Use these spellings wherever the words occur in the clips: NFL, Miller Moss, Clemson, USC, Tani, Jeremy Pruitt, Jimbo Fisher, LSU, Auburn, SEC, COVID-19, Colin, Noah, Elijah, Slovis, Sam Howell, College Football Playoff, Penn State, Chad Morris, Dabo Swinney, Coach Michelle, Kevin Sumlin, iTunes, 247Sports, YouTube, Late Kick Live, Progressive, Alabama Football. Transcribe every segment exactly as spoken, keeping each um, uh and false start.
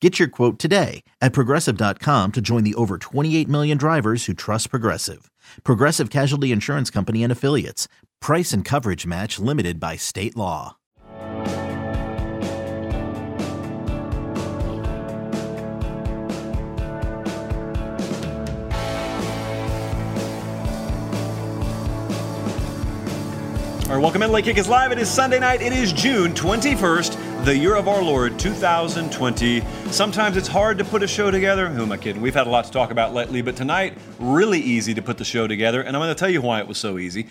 Get your quote today at Progressive dot com to join the over twenty-eight million drivers who trust Progressive. Progressive Casualty Insurance Company and Affiliates. Price and coverage match limited by state law. All right, welcome in. Late Kick is live. It is Sunday night. It is June twenty-first, the year of our Lord, two thousand twenty. Sometimes it's hard to put a show together. Who am I kidding? We've had a lot to talk about lately, but tonight, really easy to put the show together, and I'm going to tell you why it was so easy.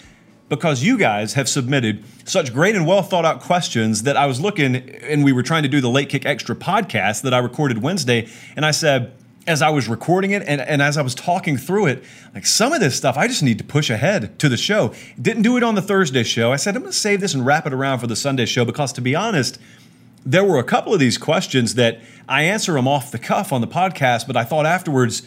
Because you guys have submitted such great and well thought out questions that I was looking, and we were trying to do the Late Kick Extra podcast that I recorded Wednesday, and I said, as I was recording it and, and as I was talking through it, like, some of this stuff I just need to push ahead to the show. Didn't do it on the Thursday show. I said, I'm going to save this and wrap it around for the Sunday show because, to be honest, there were a couple of these questions that I answer them off the cuff on the podcast, but I thought afterwards,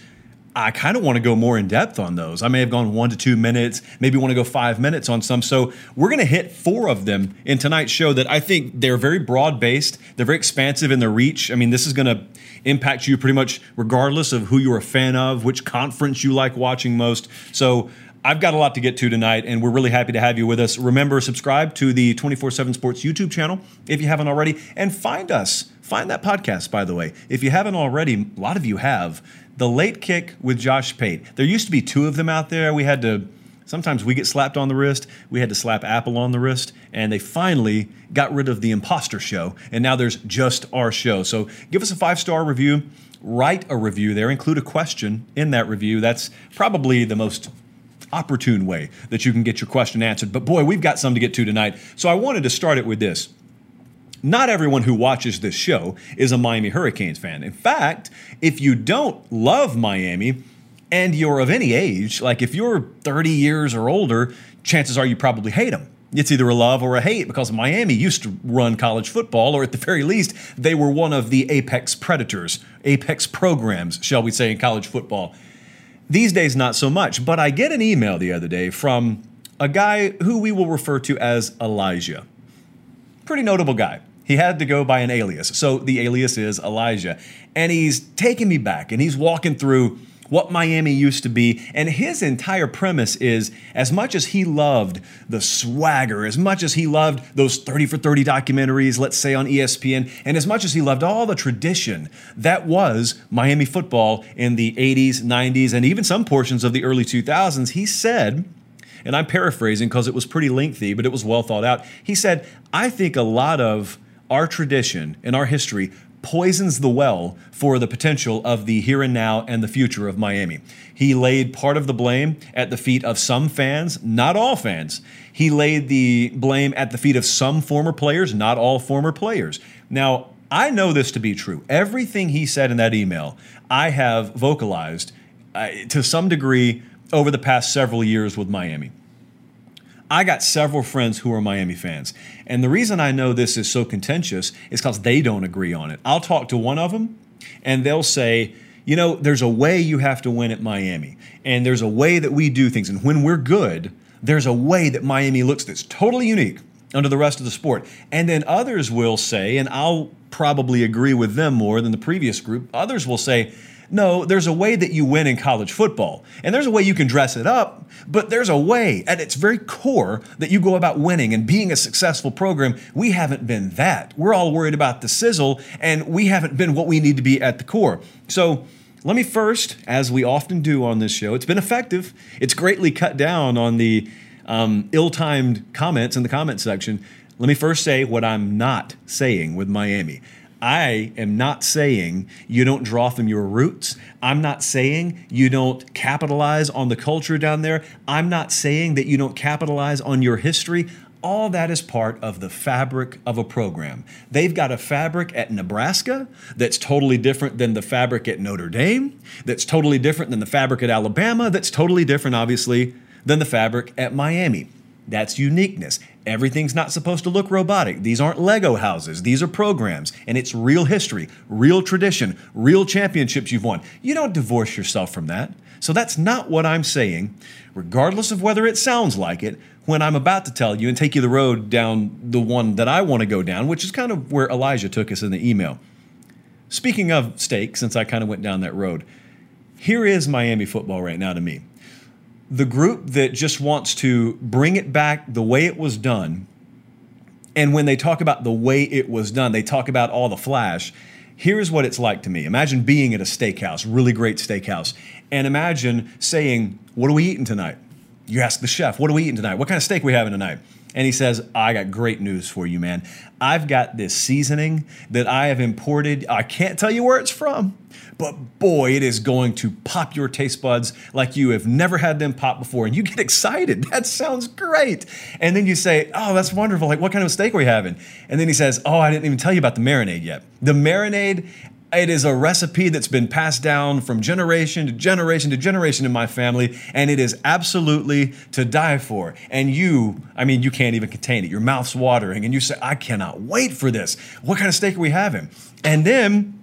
I kind of want to go more in depth on those. I may have gone one to two minutes, maybe want to go five minutes on some. So we're going to hit four of them in tonight's show that I think they're very broad-based. They're very expansive in their reach. I mean, this is going to impact you pretty much regardless of who you're a fan of, which conference you like watching most. So I've got a lot to get to tonight, and we're really happy to have you with us. Remember, subscribe to the two forty-seven Sports YouTube channel if you haven't already, and find us. Find that podcast, by the way. If you haven't already, a lot of you have. The Late Kick with Josh Pate. There used to be two of them out there. We had to, sometimes we get slapped on the wrist. We had to slap Apple on the wrist. And they finally got rid of the imposter show. And now there's just our show. So give us a five-star review. Write a review there. Include a question in that review. That's probably the most opportune way that you can get your question answered. But boy, we've got some to get to tonight. So I wanted to start it with this. Not everyone who watches this show is a Miami Hurricanes fan. In fact, if you don't love Miami and you're of any age, like if you're thirty years or older, chances are you probably hate them. It's either a love or a hate because Miami used to run college football, or at the very least, they were one of the apex predators, apex programs, shall we say, in college football. These days, not so much. But I get an email the other day from a guy who we will refer to as Elijah. Pretty notable guy. He had to go by an alias. So the alias is Elijah. And he's taking me back, and he's walking through what Miami used to be. And his entire premise is, as much as he loved the swagger, as much as he loved those thirty for thirty documentaries, let's say on E S P N, and as much as he loved all the tradition that was Miami football in the eighties, nineties, and even some portions of the early two thousands, he said, and I'm paraphrasing because it was pretty lengthy, but it was well thought out. He said, I think a lot of our tradition and our history poisons the well for the potential of the here and now and the future of Miami. He laid part of the blame at the feet of some fans, not all fans. He laid the blame at the feet of some former players, not all former players. Now, I know this to be true. Everything he said in that email, I have vocalized uh, to some degree over the past several years with Miami. I got several friends who are Miami fans. And the reason I know this is so contentious is because they don't agree on it. I'll talk to one of them, and they'll say, you know, there's a way you have to win at Miami. And there's a way that we do things. And when we're good, there's a way that Miami looks that's totally unique under the rest of the sport. And then others will say, and I'll probably agree with them more than the previous group, others will say, no, there's a way that you win in college football. And there's a way you can dress it up, but there's a way at its very core that you go about winning and being a successful program. We haven't been that. We're all worried about the sizzle, and we haven't been what we need to be at the core. So let me first, as we often do on this show, it's been effective. It's greatly cut down on the um, ill-timed comments in the comment section. Let me first say what I'm not saying with Miami. I am not saying you don't draw from your roots. I'm not saying you don't capitalize on the culture down there. I'm not saying that you don't capitalize on your history. All that is part of the fabric of a program. They've got a fabric at Nebraska that's totally different than the fabric at Notre Dame, that's totally different than the fabric at Alabama, that's totally different, obviously, than the fabric at Miami. That's uniqueness. Everything's not supposed to look robotic. These aren't Lego houses. These are programs, and it's real history, real tradition, real championships you've won. You don't divorce yourself from that. So that's not what I'm saying, regardless of whether it sounds like it, when I'm about to tell you and take you the road down the one that I want to go down, which is kind of where Elijah took us in the email. Speaking of steak, since I kind of went down that road, here is Miami football right now to me. The group that just wants to bring it back the way it was done, and when they talk about the way it was done, they talk about all the flash. Here's what it's like to me. Imagine being at a steakhouse, really great steakhouse, and imagine saying, what are we eating tonight? You ask the chef, what are we eating tonight? What kind of steak are we having tonight? And he says, I got great news for you, man. I've got this seasoning that I have imported. I can't tell you where it's from, but boy, it is going to pop your taste buds like you have never had them pop before. And you get excited. That sounds great. And then you say, oh, that's wonderful. Like, what kind of steak are we having? And then he says, oh, I didn't even tell you about the marinade yet. The marinade, it is a recipe that's been passed down from generation to generation to generation in my family, and it is absolutely to die for. And you, I mean, you can't even contain it. Your mouth's watering, and you say, I cannot wait for this. What kind of steak are we having? And then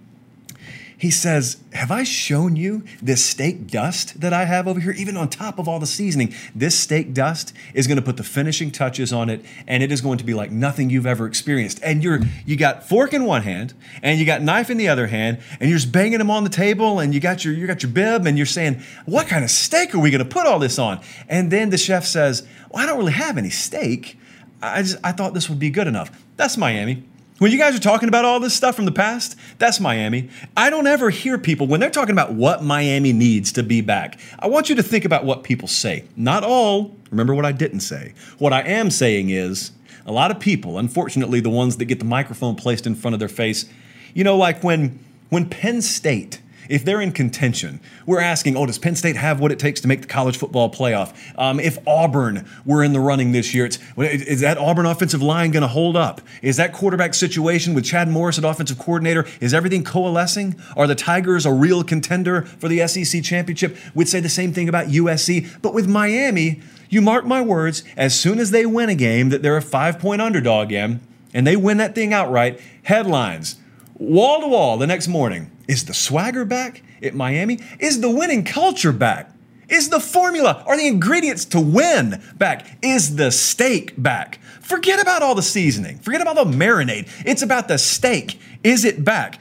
he says, have I shown you this steak dust that I have over here? Even on top of all the seasoning, this steak dust is going to put the finishing touches on it, and it is going to be like nothing you've ever experienced. And you're you got fork in one hand, and you got knife in the other hand, and you're just banging them on the table, and you got your you got your bib, and you're saying, what kind of steak are we going to put all this on? And then the chef says, well, I don't really have any steak. I just I thought this would be good enough. That's Miami. When you guys are talking about all this stuff from the past, that's Miami. I don't ever hear people, when they're talking about what Miami needs to be back, I want you to think about what people say. Not all. Remember what I didn't say. What I am saying is a lot of people, unfortunately, the ones that get the microphone placed in front of their face, you know, like when, when Penn State, if they're in contention, we're asking, oh, does Penn State have what it takes to make the college football playoff? Um, if Auburn were in the running this year, it's, is that Auburn offensive line going to hold up? Is that quarterback situation with Chad Morris at offensive coordinator, is everything coalescing? Are the Tigers a real contender for the S E C championship? We'd say the same thing about U S C. But with Miami, you mark my words, as soon as they win a game that they're a five-point underdog in, and they win that thing outright, headlines, wall-to-wall the next morning. Is the swagger back at Miami? Is the winning culture back? Is the formula or the ingredients to win back? Is the steak back? Forget about all the seasoning. Forget about the marinade. It's about the steak. Is it back?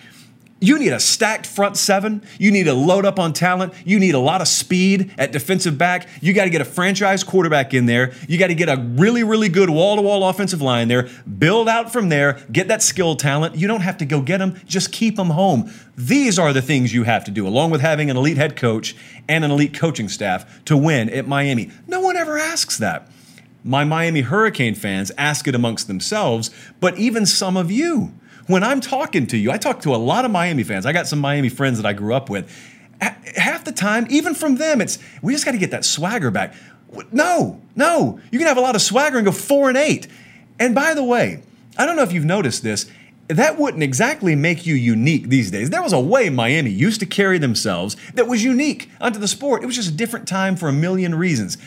You need a stacked front seven. You need a load up on talent. You need a lot of speed at defensive back. You got to get a franchise quarterback in there. You got to get a really, really good wall-to-wall offensive line there. Build out from there. Get that skill talent. You don't have to go get them. Just keep them home. These are the things you have to do, along with having an elite head coach and an elite coaching staff to win at Miami. No one ever asks that. My Miami Hurricane fans ask it amongst themselves, but even some of you. When I'm talking to you, I talk to a lot of Miami fans. I got some Miami friends that I grew up with. Half the time, even from them, it's, we just got to get that swagger back. No, no. You can have a lot of swagger and go four and eight. And by the way, I don't know if you've noticed this, that wouldn't exactly make you unique these days. There was a way Miami used to carry themselves that was unique unto the sport. It was just a different time for a million reasons.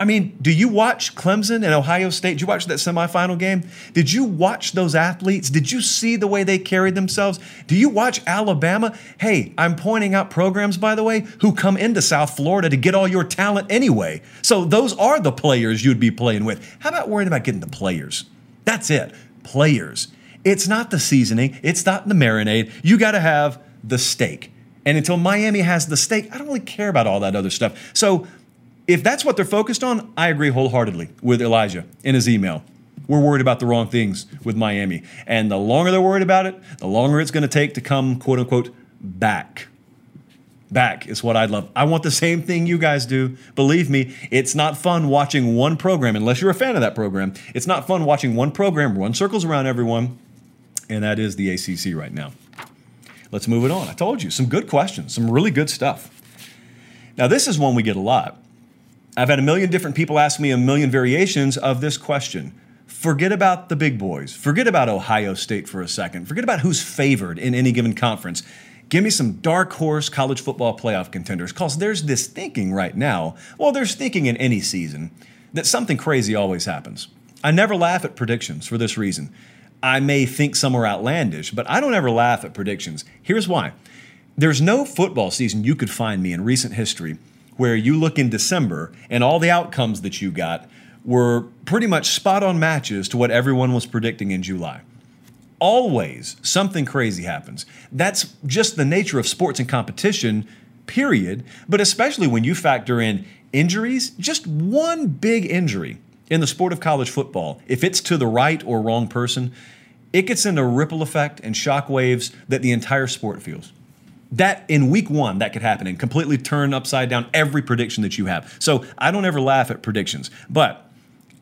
I mean, do you watch Clemson and Ohio State? Did you watch that semifinal game? Did you watch those athletes? Did you see the way they carried themselves? Do you watch Alabama? Hey, I'm pointing out programs, by the way, who come into South Florida to get all your talent anyway. So those are the players you'd be playing with. How about worrying about getting the players? That's it, players. It's not the seasoning. It's not the marinade. You got to have the steak. And until Miami has the steak, I don't really care about all that other stuff. So if that's what they're focused on, I agree wholeheartedly with Elijah in his email. We're worried about the wrong things with Miami. And the longer they're worried about it, the longer it's going to take to come, quote unquote, back. Back is what I'd love. I want the same thing you guys do. Believe me, it's not fun watching one program, unless you're a fan of that program. It's not fun watching one program run circles around everyone, and that is the A C C right now. Let's move it on. I told you, some good questions, some really good stuff. Now, this is one we get a lot. I've had a million different people ask me a million variations of this question. Forget about the big boys. Forget about Ohio State for a second. Forget about who's favored in any given conference. Give me some dark horse college football playoff contenders, because there's this thinking right now. Well, there's thinking in any season that something crazy always happens. I never laugh at predictions for this reason. I may think some are outlandish, but I don't ever laugh at predictions. Here's why. There's no football season you could find me in recent history where you look in December and all the outcomes that you got were pretty much spot-on matches to what everyone was predicting in July. Always something crazy happens. That's just the nature of sports and competition, period. But especially when you factor in injuries, just one big injury in the sport of college football, if it's to the right or wrong person, it gets into a ripple effect and shock waves that the entire sport feels. That in week one, that could happen and completely turn upside down every prediction that you have. So I don't ever laugh at predictions, but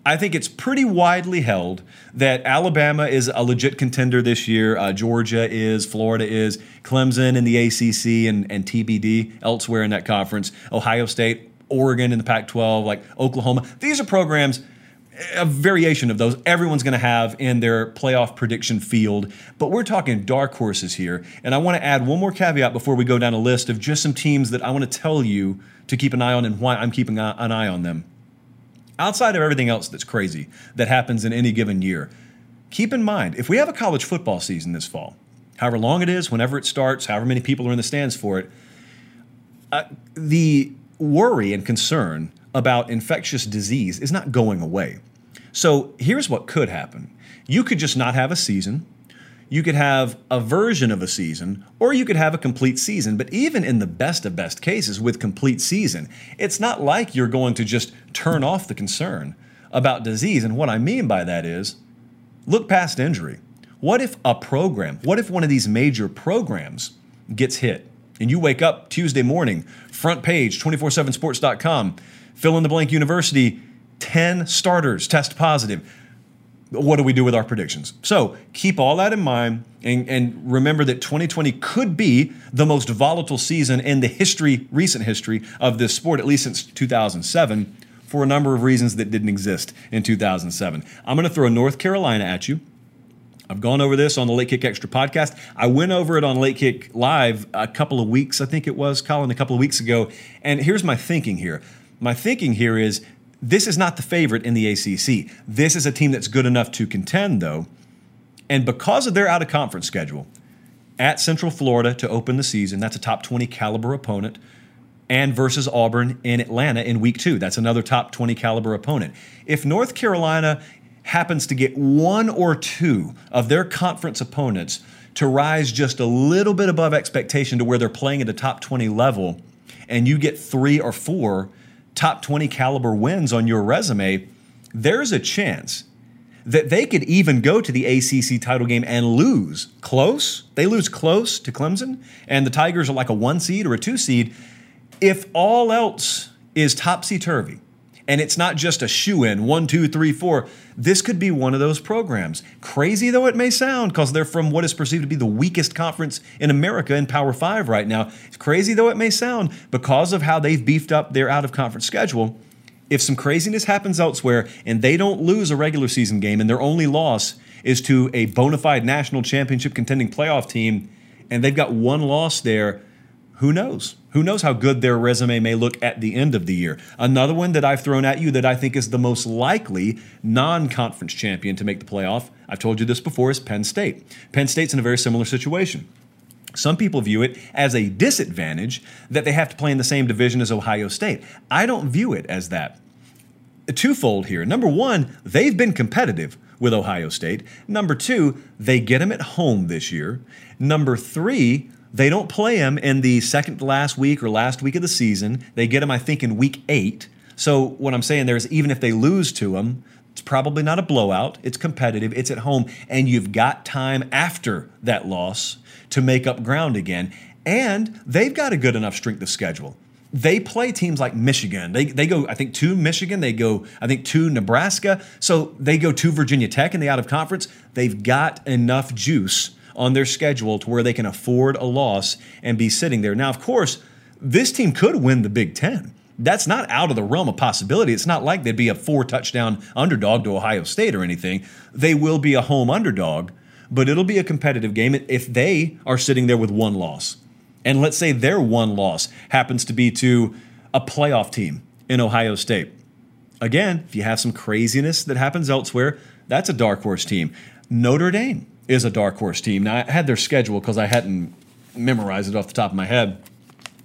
I think it's pretty widely held that Alabama is a legit contender this year. Uh, Georgia is, Florida is, Clemson in the A C C and, and T B D elsewhere in that conference, Ohio State, Oregon in the Pac twelve, like Oklahoma. These are programs, a variation of those everyone's going to have in their playoff prediction field. But we're talking dark horses here. And I want to add one more caveat before we go down a list of just some teams that I want to tell you to keep an eye on and why I'm keeping an eye on them. Outside of everything else that's crazy that happens in any given year, keep in mind, if we have a college football season this fall, however long it is, whenever it starts, however many people are in the stands for it, uh, the worry and concern about infectious disease is not going away. So here's what could happen. You could just not have a season. You could have a version of a season, or you could have a complete season. But even in the best of best cases with complete season, it's not like you're going to just turn off the concern about disease. And what I mean by that is, look past injury. What if a program, what if one of these major programs gets hit and you wake up Tuesday morning, front page, two forty-seven sports dot com, fill in the blank university, ten starters test positive. What do we do with our predictions? So keep all that in mind and, and remember that twenty twenty could be the most volatile season in the history, recent history of this sport, at least since two thousand seven, for a number of reasons that didn't exist in two thousand seven. I'm going to throw North Carolina at you. I've gone over this on the Late Kick Extra podcast. I went over it on Late Kick Live a couple of weeks, I think it was, Colin, a couple of weeks ago. And here's my thinking here. My thinking here is this is not the favorite in the A C C. This is a team that's good enough to contend, though. And because of their out-of-conference schedule, at Central Florida to open the season, that's a top twenty caliber opponent, and versus Auburn in Atlanta in week two. That's another top twenty caliber opponent. If North Carolina happens to get one or two of their conference opponents to rise just a little bit above expectation to where they're playing at a top twenty level, and you get three or four top twenty caliber wins on your resume, there's a chance that they could even go to the A C C title game and lose close. They lose close to Clemson, and the Tigers are like a one seed or a two seed. If all else is topsy-turvy, and it's not just a shoe-in, one, two, three, four. This could be one of those programs. Crazy though it may sound, because they're from what is perceived to be the weakest conference in America in Power Five right now. It's crazy though it may sound, because of how they've beefed up their out-of-conference schedule, if some craziness happens elsewhere and they don't lose a regular season game and their only loss is to a bona fide national championship contending playoff team, and they've got one loss there, who knows? Who knows how good their resume may look at the end of the year? Another one that I've thrown at you that I think is the most likely non-conference champion to make the playoff, I've told you this before, is Penn State. Penn State's in a very similar situation. Some people view it as a disadvantage that they have to play in the same division as Ohio State. I don't view it as that. Twofold here. Number one, they've been competitive with Ohio State. Number two, they get them at home this year. Number three, they don't play him in the second to last week or last week of the season. They get him, I think, in week eight. So what I'm saying there is, even if they lose to him, it's probably not a blowout. It's competitive. It's at home. And you've got time after that loss to make up ground again. And they've got a good enough strength of schedule. They play teams like Michigan. They they go, I think, to Michigan. They go, I think, to Nebraska. So they go to Virginia Tech in the out-of-conference. They've got enough juice on their schedule to where they can afford a loss and be sitting there. Now, of course, this team could win the Big Ten. That's not out of the realm of possibility. It's not like they'd be a four-touchdown underdog to Ohio State or anything. They will be a home underdog, but it'll be a competitive game if they are sitting there with one loss. And let's say their one loss happens to be to a playoff team in Ohio State. again, if you have some craziness that happens elsewhere, that's a dark horse team. Notre Dame is a dark horse team. Now, I had their schedule because I hadn't memorized it off the top of my head.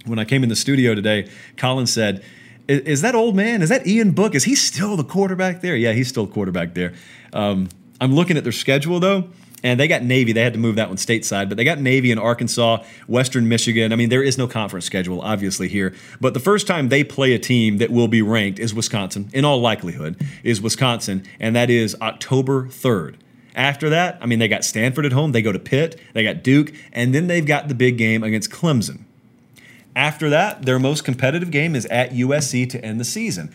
When I came in the studio today, Colin said, is that old man, is that Ian Book? Is he still the quarterback there? Yeah, he's still quarterback there. Um, I'm looking at their schedule, though, and they got Navy. They had to move that one stateside, but they got Navy and Arkansas, Western Michigan. I mean, there is no conference schedule, obviously, here. But the first time they play a team that will be ranked is Wisconsin, in all likelihood, is Wisconsin, and that is October third. After that, I mean, they got Stanford at home. They go to Pitt. They got Duke. And then they've got the big game against Clemson. After that, their most competitive game is at U S C to end the season.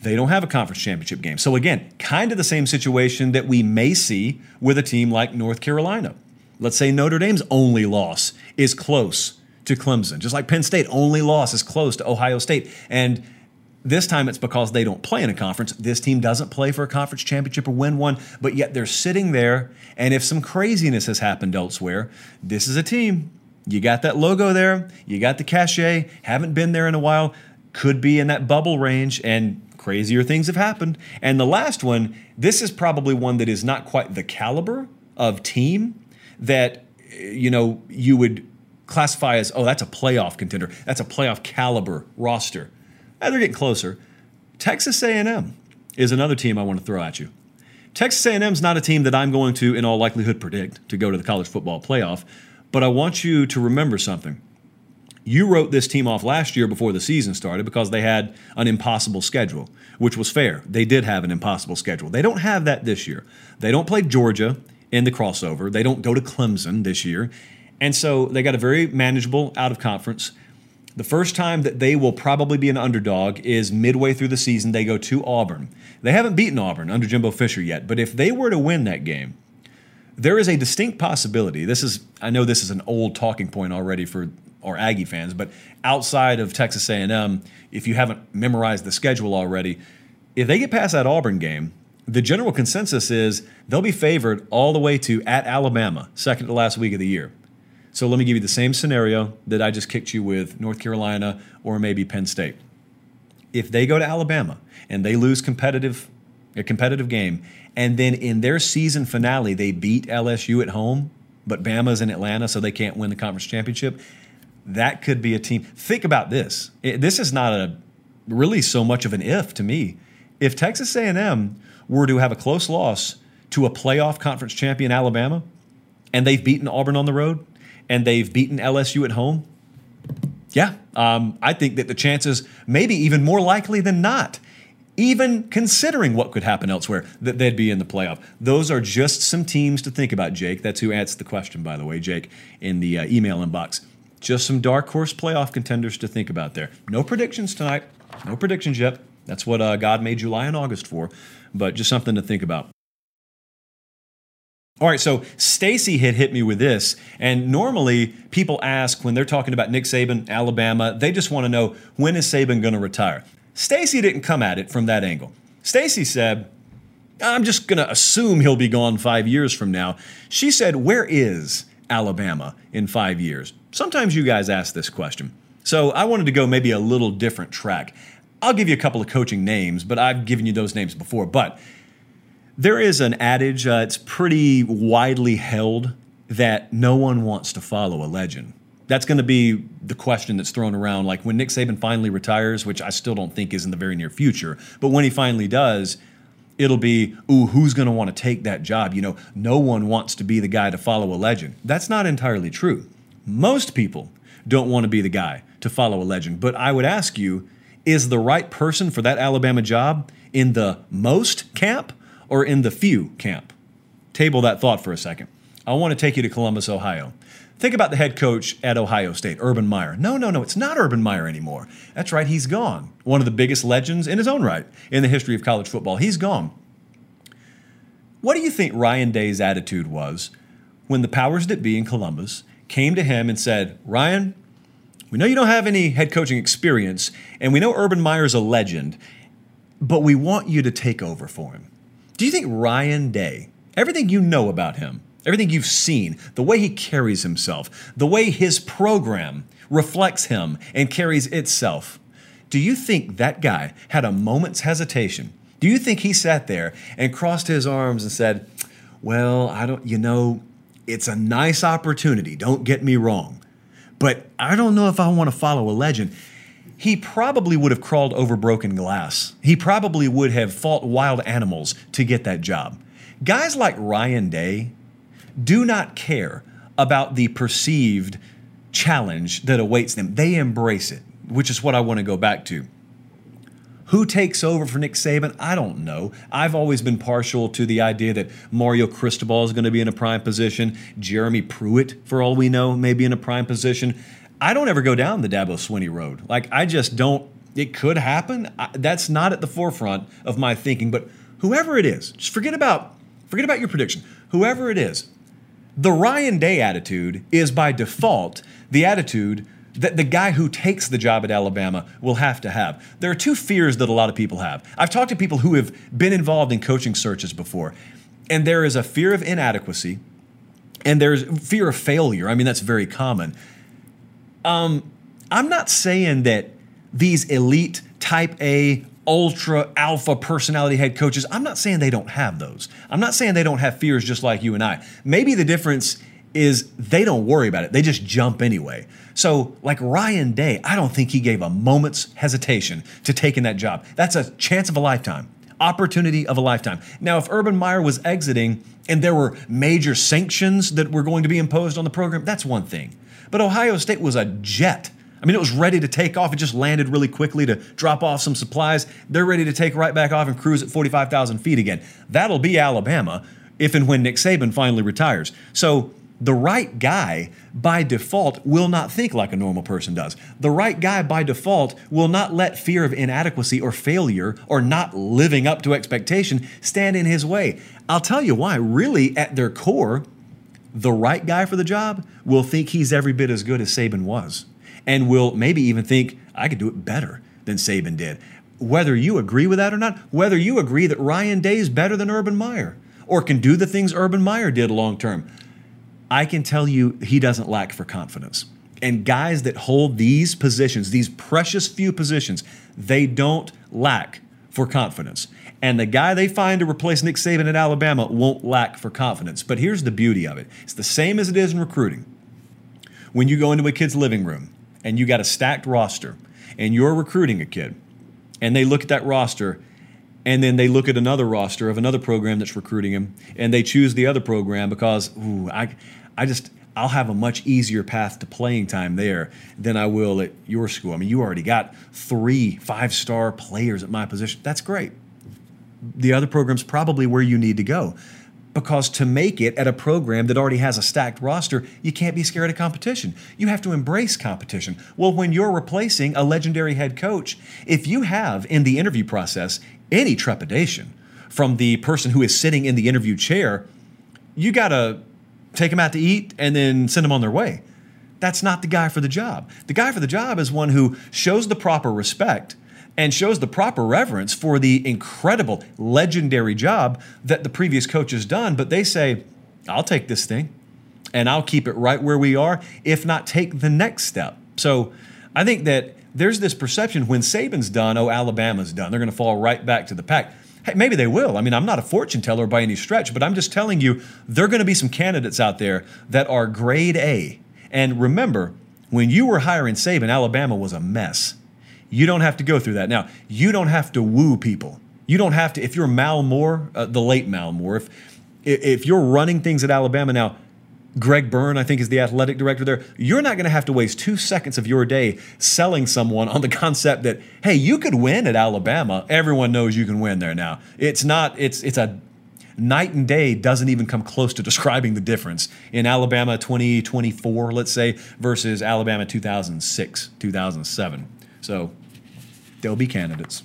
They don't have a conference championship game. So again, kind of the same situation that we may see with a team like North Carolina. Let's say Notre Dame's only loss is close to Clemson, just like Penn State only loss is close to Ohio State. And this time it's because they don't play in a conference. This team doesn't play for a conference championship or win one, but yet they're sitting there, and if some craziness has happened elsewhere, this is a team. You got that logo there. You got the cachet. Haven't been there in a while. Could be in that bubble range, and crazier things have happened. And the last one, this is probably one that is not quite the caliber of team that, you know, you would classify as, oh, that's a playoff contender. That's a playoff caliber roster. Now they're getting closer. Texas A and M is another team I want to throw at you. Texas A and M is not a team that I'm going to, in all likelihood, predict to go to the college football playoff. But I want you to remember something. You wrote this team off last year before the season started because they had an impossible schedule, which was fair. They did have an impossible schedule. They don't have that this year. They don't play Georgia in the crossover. They don't go to Clemson this year. And so they got a very manageable out-of-conference. The first time that they will probably be an underdog is midway through the season. They go to Auburn. They haven't beaten Auburn under Jimbo Fisher yet, but if they were to win that game, there is a distinct possibility. This is, I know this is an old talking point already for our Aggie fans, but outside of Texas A and M, if you haven't memorized the schedule already, if they get past that Auburn game, the general consensus is they'll be favored all the way to at Alabama, second to last week of the year. So let me give you the same scenario that I just kicked you with North Carolina or maybe Penn State. If they go to Alabama and they lose competitive a competitive game, and then in their season finale, they beat L S U at home, but Bama's in Atlanta, so they can't win the conference championship. That could be a team. Think about this. It, this is not a really so much of an if to me. If Texas A and M were to have a close loss to a playoff conference champion Alabama, and they've beaten Auburn on the road, and they've beaten L S U at home, yeah, um, I think that the chances may be even more likely than not, even considering what could happen elsewhere, that they'd be in the playoff. Those are just some teams to think about, Jake. That's who answered the question, by the way, Jake, in the uh, email inbox. Just some dark horse playoff contenders to think about there. No predictions tonight. No predictions yet. That's what uh, God made July and August for, but just something to think about. All right, so Stacy had hit me with this, and normally people ask when they're talking about Nick Saban, Alabama, they just want to know, when is Saban going to retire? Stacy didn't come at it from that angle. Stacy said, I'm just going to assume he'll be gone five years from now. She said, where is Alabama in five years? Sometimes you guys ask this question. So I wanted to go maybe a little different track. I'll give you a couple of coaching names, but I've given you those names before. But there is an adage, uh, it's pretty widely held, that no one wants to follow a legend. That's going to be the question that's thrown around. Like when Nick Saban finally retires, which I still don't think is in the very near future, but when he finally does, it'll be, ooh, who's going to want to take that job? You know, no one wants to be the guy to follow a legend. That's not entirely true. Most people don't want to be the guy to follow a legend. But I would ask you, is the right person for that Alabama job in the most camp or in the few camp? Table that thought for a second. I want to take you to Columbus, Ohio. Think about the head coach at Ohio State, Urban Meyer. No, no, no, it's not Urban Meyer anymore. That's right, he's gone. One of the biggest legends in his own right in the history of college football. He's gone. What do you think Ryan Day's attitude was when the powers that be in Columbus came to him and said, Ryan, we know you don't have any head coaching experience, and we know Urban Meyer's a legend, but we want you to take over for him. Do you think Ryan Day, everything you know about him, everything you've seen, the way he carries himself, the way his program reflects him and carries itself, Do you think that guy had a moment's hesitation? Do you think he sat there and crossed his arms and said, well, I don't, you know, it's a nice opportunity, don't get me wrong, but I don't know if I want to follow a legend? He probably would have crawled over broken glass. He probably would have fought wild animals to get that job. Guys like Ryan Day do not care about the perceived challenge that awaits them. They embrace it, which is what I want to go back to. Who takes over for Nick Saban? I don't know. I've always been partial to the idea that Mario Cristobal is going to be in a prime position. Jeremy Pruitt, for all we know, may be in a prime position. I don't ever go down the Dabo Swinney road. Like, I just don't. It could happen. I, that's not at the forefront of my thinking. But whoever it is, just forget about forget about your prediction. Whoever it is, the Ryan Day attitude is by default the attitude that the guy who takes the job at Alabama will have to have. There are two fears that a lot of people have. I've talked to people who have been involved in coaching searches before, and there is a fear of inadequacy, and there's fear of failure. I mean, that's very common. Um, I'm not saying that these elite type A, ultra alpha personality head coaches, I'm not saying they don't have those. I'm not saying they don't have fears just like you and I. Maybe the difference is they don't worry about it. They just jump anyway. So like Ryan Day, I don't think he gave a moment's hesitation to taking that job. That's a chance of a lifetime, opportunity of a lifetime. Now, if Urban Meyer was exiting and there were major sanctions that were going to be imposed on the program, that's one thing. But Ohio State was a jet. I mean, it was ready to take off. It just landed really quickly to drop off some supplies. They're ready to take right back off and cruise at forty-five thousand feet again. That'll be Alabama if and when Nick Saban finally retires. So the right guy, by default, will not think like a normal person does. The right guy, by default, will not let fear of inadequacy or failure or not living up to expectation stand in his way. I'll tell you why. Really, at their core, the right guy for the job will think he's every bit as good as Saban was and will maybe even think, I could do it better than Saban did. Whether you agree with that or not, whether you agree that Ryan Day is better than Urban Meyer or can do the things Urban Meyer did long term, I can tell you he doesn't lack for confidence. And guys that hold these positions, these precious few positions, they don't lack for confidence. And the guy they find to replace Nick Saban at Alabama won't lack for confidence. But here's the beauty of it. It's the same as it is in recruiting. When you go into a kid's living room and you got a stacked roster and you're recruiting a kid and they look at that roster and then they look at another roster of another program that's recruiting him, and they choose the other program because, ooh, I, I just, I'll have a much easier path to playing time there than I will at your school. I mean, you already got three five-star players at my position. That's great. The other program's probably where you need to go, because to make it at a program that already has a stacked roster, you can't be scared of competition. You have to embrace competition. Well, when you're replacing a legendary head coach, if you have in the interview process any trepidation from the person who is sitting in the interview chair, you got to take them out to eat and then send them on their way. That's not the guy for the job. The guy for the job is one who shows the proper respect and shows the proper reverence for the incredible, legendary job that the previous coach has done. But they say, I'll take this thing and I'll keep it right where we are, if not take the next step. So I think that there's this perception when Saban's done, oh, Alabama's done. They're going to fall right back to the pack. Hey, maybe they will. I mean, I'm not a fortune teller by any stretch, but I'm just telling you, there are going to be some candidates out there that are grade A. And remember, when you were hiring Saban, Alabama was a mess. You don't have to go through that. Now, you don't have to woo people. You don't have to, if you're Mal Moore, uh, the late Mal Moore, if, if you're running things at Alabama now, Greg Byrne, I think, is the athletic director there. You're not going to have to waste two seconds of your day selling someone on the concept that, hey, you could win at Alabama. Everyone knows you can win there now. It's not, it's it's a night and day doesn't even come close to describing the difference in Alabama twenty twenty-four, let's say, versus Alabama two thousand six, two thousand seven. So there'll be candidates.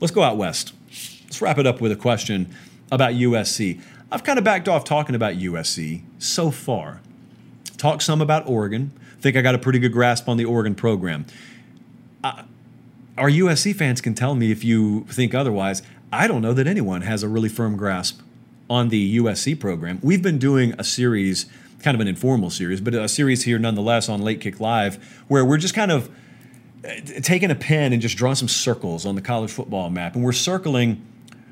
Let's go out west. Let's wrap it up with a question about U S C. I've kind of backed off talking about U S C so far. Talked some about Oregon. Think I got a pretty good grasp on the Oregon program. Uh, our U S C fans can tell me if you think otherwise. I don't know that anyone has a really firm grasp on the U S C program. We've been doing a series, kind of an informal series, but a series here nonetheless on Late Kick Live, where we're just kind of taken a pen and just drawn some circles on the college football map, and we're circling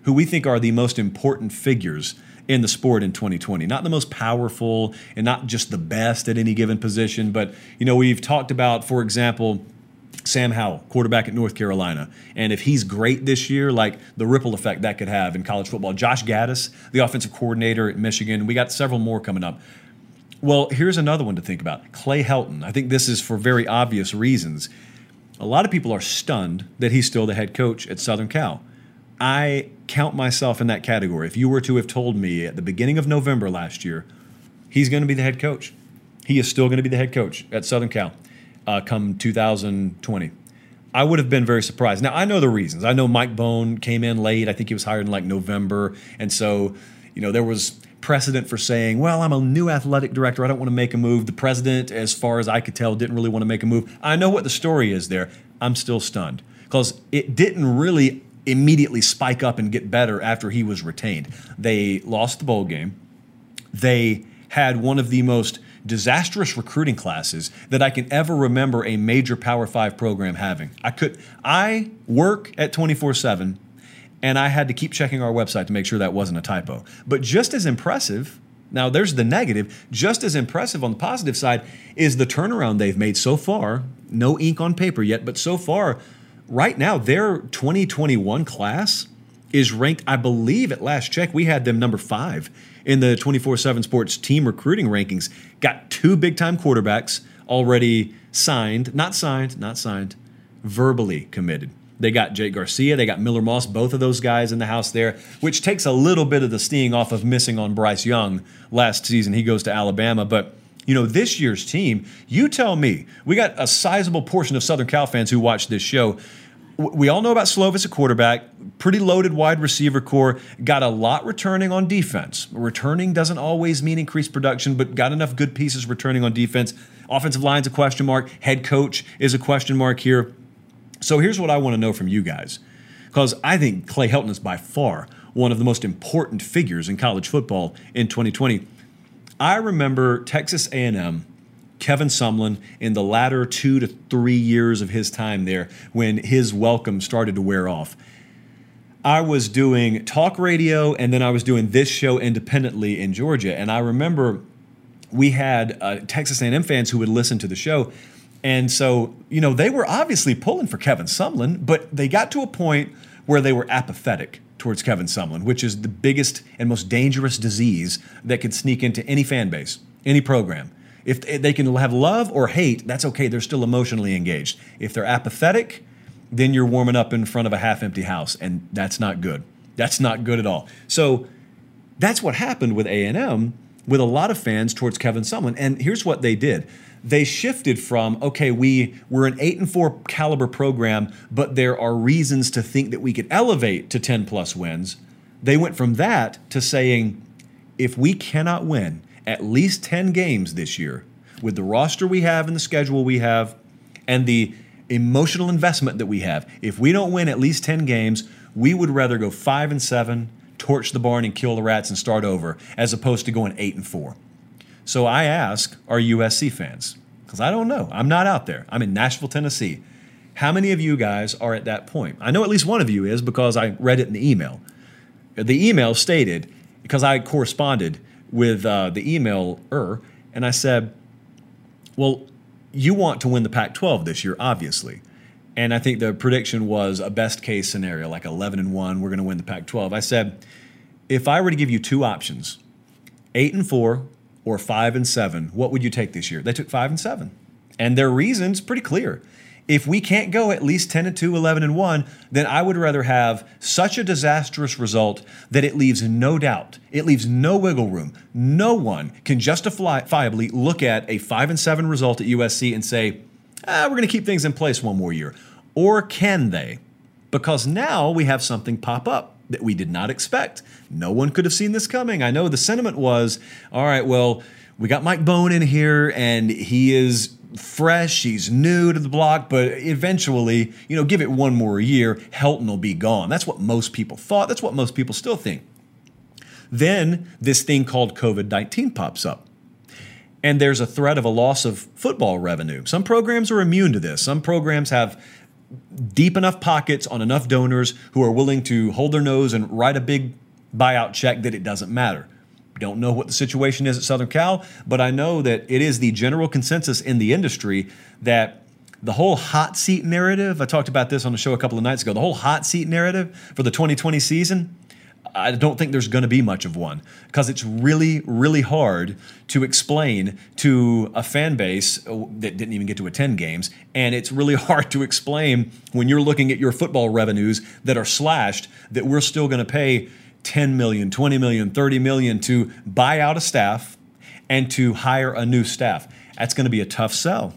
who we think are the most important figures in the sport in twenty twenty. Not the most powerful and not just the best at any given position, but, you know, we've talked about, for example, Sam Howell, quarterback at North Carolina. And if he's great this year, like the ripple effect that could have in college football. Josh Gaddis, the offensive coordinator at Michigan. We got several more coming up. Well, here's another one to think about. Clay Helton. I think this is for very obvious reasons. A lot of people are stunned that he's still the head coach at Southern Cal. I count myself in that category. If you were to have told me at the beginning of November last year, he's going to be the head coach. He is still going to be the head coach at Southern Cal. Uh, come two thousand twenty. I would have been very surprised. Now, I know the reasons. I know Mike Bone came in late. I think he was hired in like November. And so, you know, there was precedent for saying, well, I'm a new athletic director. I don't want to make a move. The president, as far as I could tell, didn't really want to make a move. I know what the story is there. I'm still stunned because it didn't really immediately spike up and get better after he was retained. They lost the bowl game. They had one of the most disastrous recruiting classes that I can ever remember a major Power Five program having. I could, I work at twenty-four seven, and I had to keep checking our website to make sure that wasn't a typo. But just as impressive, now there's the negative, just as impressive on the positive side is the turnaround they've made so far. No ink on paper yet, but so far, right now, their twenty twenty-one class is ranked, I believe at last check, we had them number five in the twenty-four seven Sports team recruiting rankings. Got two big-time quarterbacks already signed, not signed, not signed, verbally committed. They got Jake Garcia, they got Miller Moss, both of those guys in the house there, which takes a little bit of the sting off of missing on Bryce Young last season. He goes to Alabama, but you know, this year's team, you tell me, we got a sizable portion of Southern Cal fans who watch this show. We all know about Slovis, a quarterback, pretty loaded wide receiver core, got a lot returning on defense. Returning doesn't always mean increased production, but got enough good pieces returning on defense. Offensive line's a question mark. Head coach is a question mark here. So here's what I want to know from you guys, because I think Clay Helton is by far one of the most important figures in college football in twenty twenty. I remember Texas A and M, Kevin Sumlin, in the latter two to three years of his time there, when his welcome started to wear off. I was doing talk radio, and then I was doing this show independently in Georgia. And I remember we had uh, Texas A and M fans who would listen to the show. And so, you know, they were obviously pulling for Kevin Sumlin, but they got to a point where they were apathetic towards Kevin Sumlin, which is the biggest and most dangerous disease that could sneak into any fan base, any program. If they can have love or hate, that's okay. They're still emotionally engaged. If they're apathetic, then you're warming up in front of a half-empty house, and that's not good. That's not good at all. So that's what happened with A and M, with a lot of fans towards Kevin Sumlin. And here's what they did. They shifted from, okay, we, we're an eight and four caliber program, but there are reasons to think that we could elevate to ten-plus wins. They went from that to saying, if we cannot win at least ten games this year with the roster we have and the schedule we have and the emotional investment that we have, if we don't win at least ten games, we would rather go five and seven, torch the barn and kill the rats and start over, as opposed to going eight and four. So I ask our U S C fans, because I don't know, I'm not out there. I'm in Nashville, Tennessee. How many of you guys are at that point? I know at least one of you is, because I read it in the email. The email stated, because I corresponded with uh, the emailer, and I said, well, you want to win the Pac twelve this year, obviously. And I think the prediction was a best-case scenario, like eleven and one, we're going to win the Pac twelve. I said, if I were to give you two options, eight and four or five and seven, what would you take this year? They took five and seven. And their reason's pretty clear. If we can't go at least ten and two, eleven and one, then I would rather have such a disastrous result that it leaves no doubt, it leaves no wiggle room. No one can justifiably look at a five and seven result at U S C and say, ah, we're going to keep things in place one more year. Or can they? Because now we have something pop up that we did not expect. No one could have seen this coming. I know the sentiment was, all right, well, we got Mike Bone in here, and he is fresh, he's new to the block, but eventually, you know, give it one more year, Helton will be gone. That's what most people thought. That's what most people still think. Then this thing called covid nineteen pops up. and there's a threat of a loss of football revenue. Some programs are immune to this. Some programs have deep enough pockets on enough donors who are willing to hold their nose and write a big buyout check that it doesn't matter. Don't know what the situation is at Southern Cal, but I know that it is the general consensus in the industry that the whole hot seat narrative, I talked about this on the show a couple of nights ago, the whole hot seat narrative for the twenty twenty season, I don't think there's going to be much of one, because it's really, really hard to explain to a fan base that didn't even get to attend games, and it's really hard to explain when you're looking at your football revenues that are slashed that we're still going to pay ten million dollars, twenty million dollars, thirty million dollars to buy out a staff and to hire a new staff. That's going to be a tough sell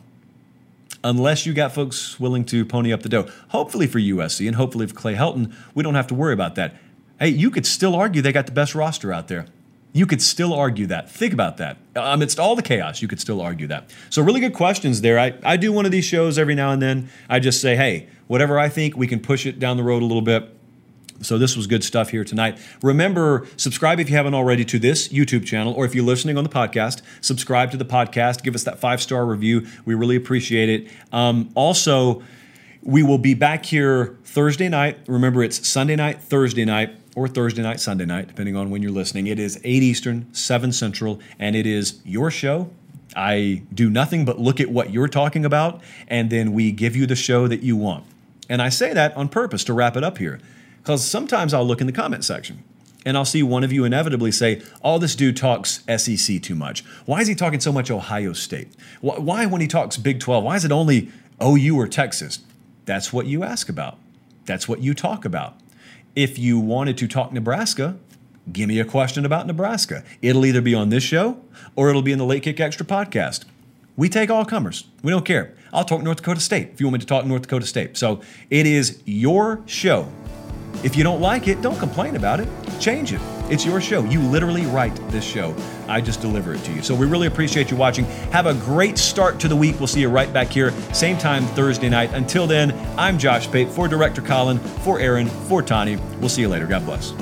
unless you got folks willing to pony up the dough. Hopefully for U S C and hopefully for Clay Helton, we don't have to worry about that. Hey, you could still argue they got the best roster out there. You could still argue that. Think about that. Amidst all the chaos, you could still argue that. So really good questions there. I, I do one of these shows every now and then. I just say, hey, whatever I think, we can push it down the road a little bit. So this was good stuff here tonight. Remember, subscribe if you haven't already to this YouTube channel, or if you're listening on the podcast, subscribe to the podcast. Give us that five-star review. We really appreciate it. Um, also, we will be back here Thursday night. Remember, it's Sunday night, Thursday night, or Thursday night, Sunday night, depending on when you're listening. It is eight Eastern, seven Central, and it is your show. I do nothing but look at what you're talking about, and then we give you the show that you want. And I say that on purpose to wrap it up here, because sometimes I'll look in the comment section, and I'll see one of you inevitably say, oh, this dude talks S E C too much. Why is he talking so much Ohio State? Why, when he talks Big twelve, why is it only O U or Texas? That's what you ask about. That's what you talk about. If you wanted to talk Nebraska, give me a question about Nebraska. It'll either be on this show or it'll be in the Late Kick Extra podcast. We take all comers. We don't care. I'll talk North Dakota State if you want me to talk North Dakota State. So it is your show. If you don't like it, don't complain about it. Change it. It's your show. You literally write this show. I just deliver it to you. So we really appreciate you watching. Have a great start to the week. We'll see you right back here, same time Thursday night. Until then, I'm Josh Pate for Director Colin, for Aaron, for Tani. We'll see you later. God bless.